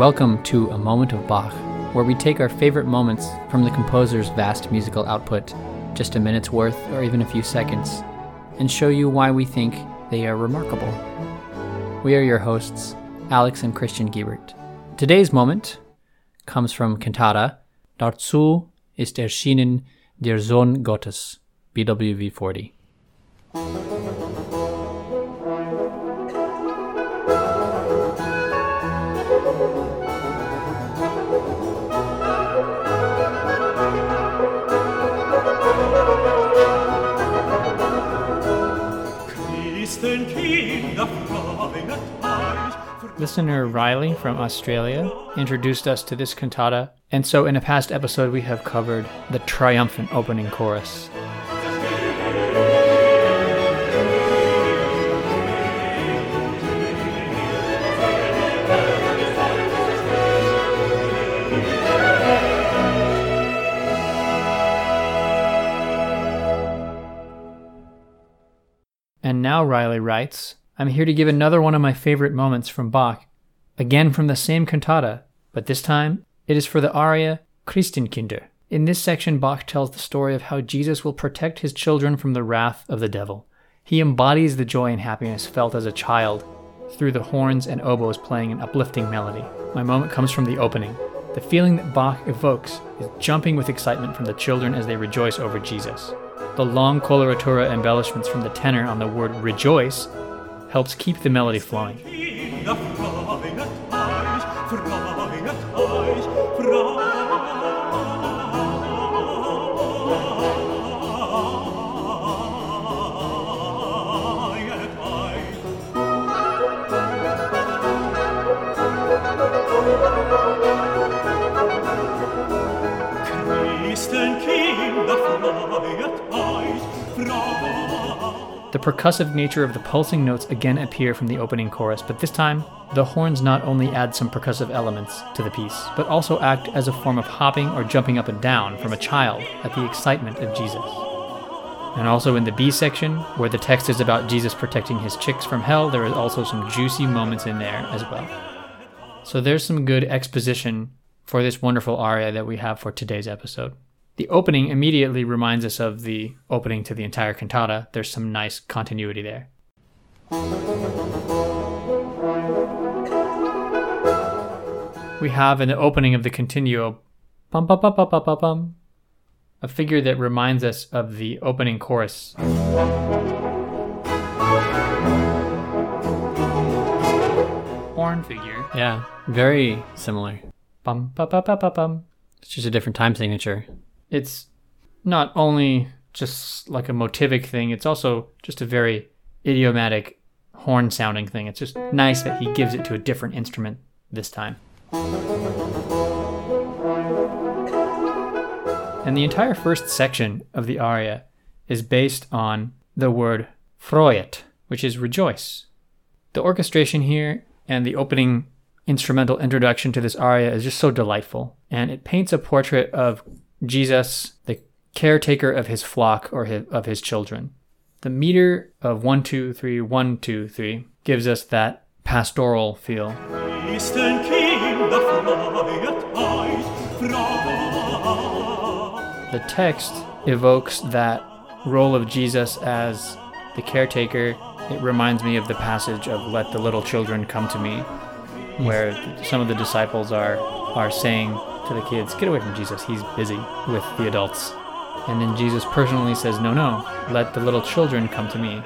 Welcome to A Moment of Bach, where we take our favorite moments from the composer's vast musical output, just a minute's worth or even a few seconds, and show you why we think they are remarkable. We are your hosts, Alex and Christian Giebert. Today's moment comes from Cantata Darzu ist erschienen der Sohn Gottes, BWV 40. Listener Riley from Australia introduced us to this cantata, and so in a past episode we have covered the triumphant opening chorus. And now Riley writes, I'm here to give another one of my favorite moments from Bach, again from the same cantata, but this time it is for the aria Christenkinder. In this section, Bach tells the story of how Jesus will protect his children from the wrath of the devil. He embodies the joy and happiness felt as a child through the horns and oboes playing an uplifting melody. My moment comes from the opening. The feeling that Bach evokes is jumping with excitement from the children as they rejoice over Jesus. The long coloratura embellishments from the tenor on the word rejoice helps keep the melody flowing. The percussive nature of the pulsing notes again appear from the opening chorus, but this time, the horns not only add some percussive elements to the piece, but also act as a form of hopping or jumping up and down from a child at the excitement of Jesus. And also in the B section, where the text is about Jesus protecting his chicks from hell, there is also some juicy moments in there as well. So there's some good exposition for this wonderful aria that we have for today's episode. The opening immediately reminds us of the opening to the entire cantata. There's some nice continuity there. We have in the opening of the continuo, bum, bum, bum, bum, bum, bum, a figure that reminds us of the opening chorus. Horn figure. Yeah, very similar. Bum, bum, bum, bum, bum, bum. It's just a different time signature. It's not only just like a motivic thing, it's also just a very idiomatic horn sounding thing. It's just nice that he gives it to a different instrument this time. And the entire first section of the aria is based on the word freut, which is rejoice. The orchestration here and the opening instrumental introduction to this aria is just so delightful, and it paints a portrait of Jesus, the caretaker of his flock or of his children. The meter of 1-2-3, 1-2-3 gives us that pastoral feel. The text evokes that role of Jesus as the caretaker. It reminds me of the passage of "Let the little children come to me," where some of the disciples are saying to the kids, get away from Jesus, he's busy with the adults. And then Jesus personally says, no, let the little children come to me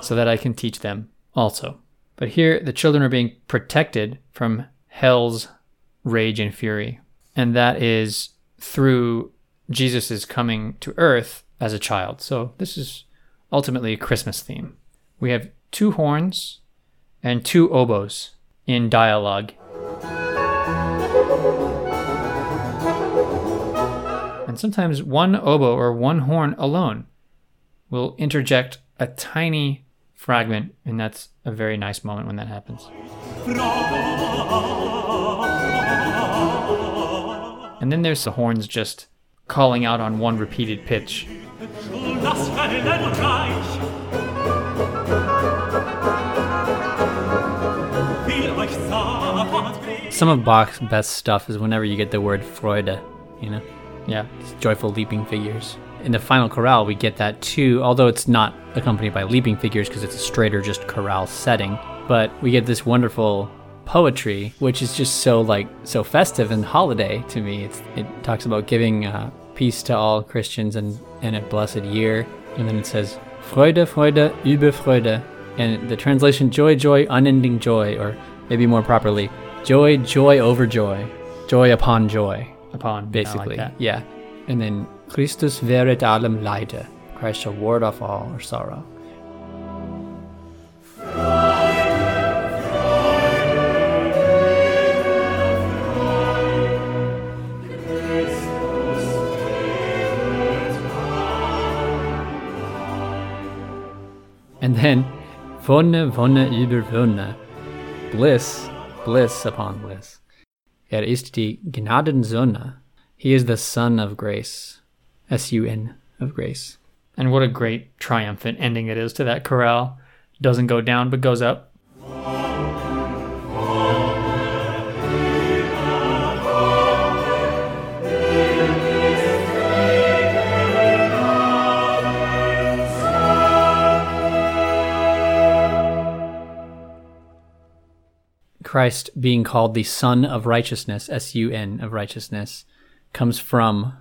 so that I can teach them also. But here the children are being protected from hell's rage and fury. And that is through Jesus' coming to earth as a child. So this is ultimately a Christmas theme. We have two horns and two oboes in dialogue. And sometimes one oboe or one horn alone will interject a tiny fragment, and that's a very nice moment when that happens. And then there's the horns just calling out on one repeated pitch. Some of Bach's best stuff is whenever you get the word Freude, you know? Yeah, it's joyful leaping figures. In the final chorale, we get that too, although it's not accompanied by leaping figures because it's a straighter just chorale setting. But we get this wonderful poetry, which is just so festive and holiday to me. It talks about giving peace to all Christians and a blessed year. And then it says, Freude, Freude, über Freude. And the translation, joy, joy, unending joy, or maybe more properly, joy, joy over joy. Joy upon joy. Upon, basically. Like yeah. And then, Christus wehret allem Leide. Christ shall ward off all our sorrow. And then, Wonne, Wonne über Wonne. Bliss, bliss upon bliss. Er ist die Gnadensonne. He is the Son of Grace. S-U-N of Grace. And what a great triumphant ending it is to that chorale. Doesn't go down, but goes up. Christ being called the Son of Righteousness, S-U-N of Righteousness, comes from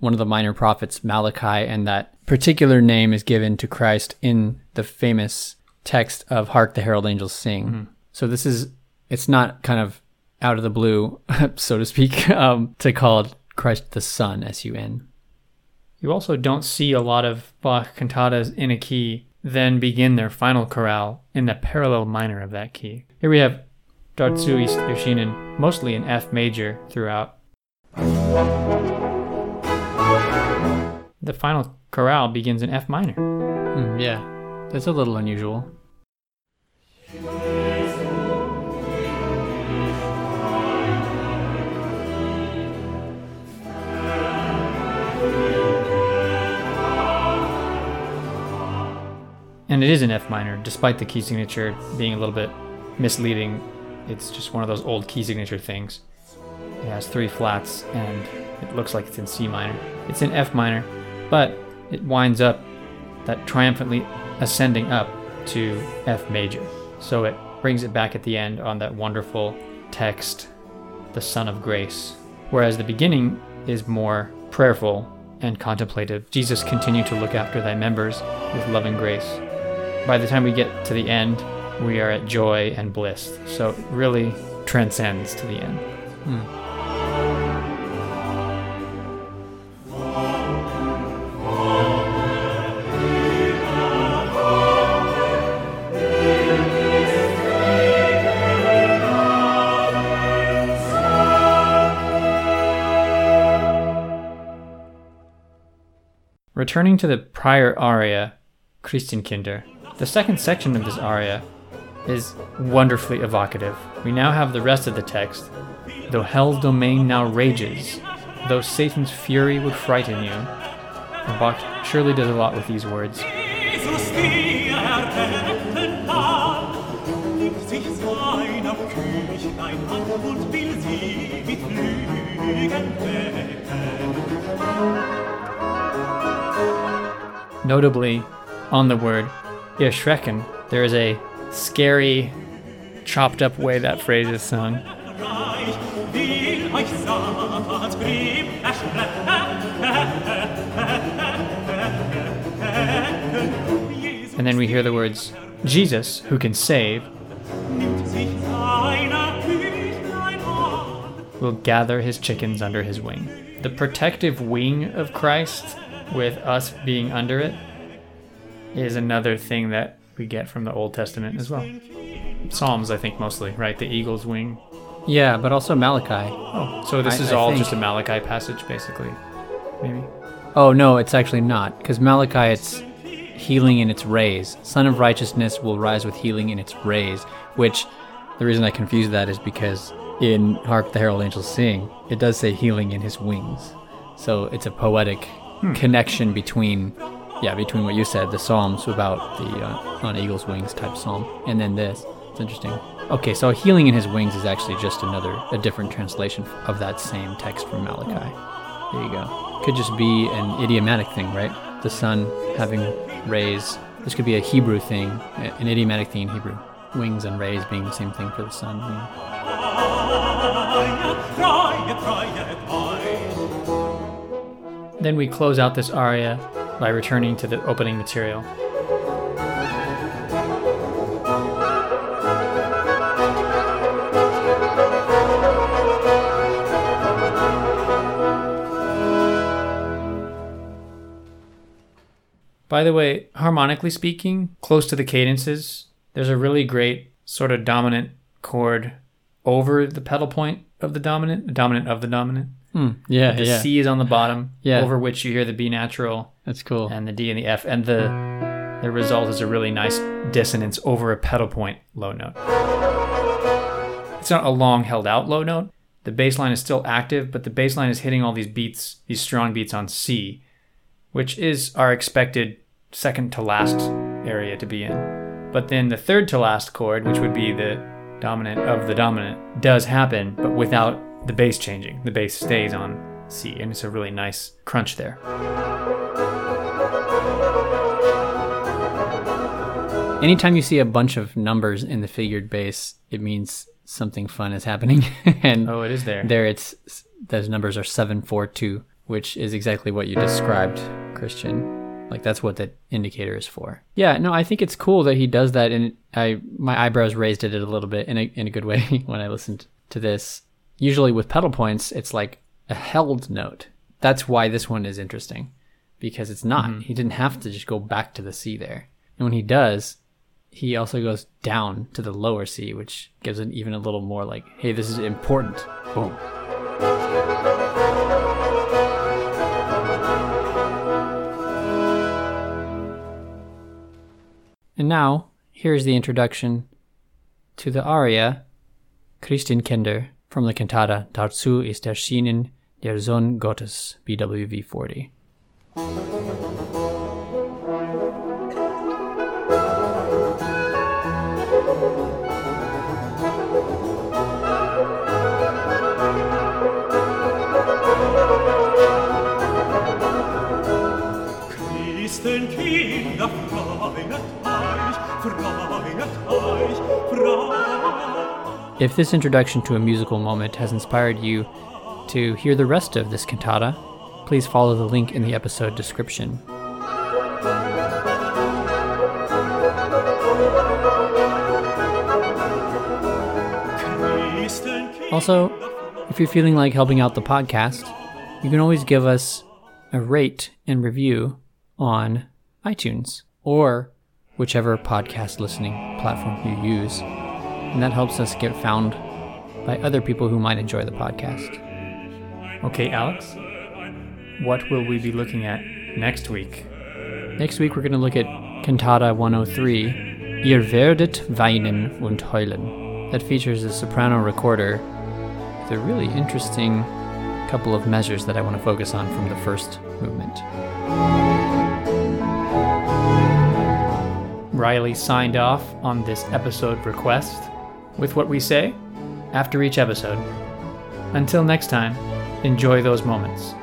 one of the minor prophets, Malachi, and that particular name is given to Christ in the famous text of Hark the Herald Angels Sing. Mm-hmm. So it's not kind of out of the blue, so to speak, to call Christ the Son, S-U-N. You also don't see a lot of Bach cantatas in a key then begin their final chorale in the parallel minor of that key. Here we have Darzu ist erschienen, mostly in F major throughout. The final chorale begins in F minor. Yeah, that's a little unusual. And it is in F minor, despite the key signature being a little bit misleading. It's just one of those old key signature things. It has three flats, and it looks like it's in C minor. It's in F minor, but it winds up that triumphantly ascending up to F major. So it brings it back at the end on that wonderful text, the Son of Grace. Whereas the beginning is more prayerful and contemplative. Jesus continued to look after thy members with love and grace. By the time we get to the end, we are at joy and bliss. So it really transcends to the end. Returning to the prior aria, Christenkinder, the second section of this aria is wonderfully evocative. We now have the rest of the text. Though hell's domain now rages, though Satan's fury would frighten you. And Bach surely does a lot with these words. Notably, on the word erschrecken, there is a scary, chopped up way that phrase is sung. And then we hear the words, Jesus, who can save, will gather his chickens under his wing. The protective wing of Christ, with us being under it, is another thing that we get from the Old Testament as well. Psalms, I think, mostly, right? The eagle's wing. Yeah, but also Malachi. Oh, so this is all just a Malachi passage, basically, maybe? Oh, no, it's actually not, because Malachi, it's healing in its rays. Son of Righteousness will rise with healing in its rays, which the reason I confuse that is because in Hark the Herald Angels Sing, it does say healing in his wings. So it's a poetic connection between what you said, the Psalms about the on eagle's wings type psalm, and then this. It's interesting. Okay, so healing in his wings is actually just a different translation of that same text from Malachi. There you go. Could just be an idiomatic thing, right? The sun having rays. This could be a Hebrew thing, an idiomatic thing in Hebrew. Wings and rays being the same thing for the sun. Yeah. Then we close out this aria by returning to the opening material. By the way, harmonically speaking, close to the cadences, there's a really great sort of dominant chord over the pedal point of the dominant. Yeah, the C is on the bottom, over which you hear the B natural. That's cool. And the D and the F. And the result is a really nice dissonance over a pedal point low note. It's not a long held out low note. The bass line is still active, but the bass line is hitting all these beats, these strong beats on C, which is our expected second to last area to be in. But then the third to last chord, which would be the dominant of the dominant, does happen, but without the bass changing. The bass stays on C, and it's a really nice crunch there. Anytime you see a bunch of numbers in the figured bass, it means something fun is happening. And oh, it is there. There those numbers are 7, 4, 2, which is exactly what you described, Christian. Like, that's what that indicator is for. Yeah, no, I think it's cool that he does that, and my eyebrows raised at it a little bit in a good way when I listened to this. Usually with pedal points, it's like a held note. That's why this one is interesting, because it's not. Mm-hmm. He didn't have to just go back to the C there. And when he does, he also goes down to the lower C, which gives it even a little more like, hey, this is important. Boom. And now, here's the introduction to the aria Christenkinder from the Cantata Darzu ist erschienen der Sohn Gottes, BWV 40. Christenkinder, if this introduction to a musical moment has inspired you to hear the rest of this cantata, please follow the link in the episode description. Also, if you're feeling like helping out the podcast, you can always give us a rate and review on iTunes or whichever podcast listening platform you use, and that helps us get found by other people who might enjoy the podcast. Okay, Alex, what will we be looking at next week? Next week we're going to look at Cantata 103, Ihr werdet weinen und heulen. That features a soprano recorder with a really interesting couple of measures that I want to focus on from the first movement. Riley signed off on this episode request with what we say after each episode. Until next time, enjoy those moments.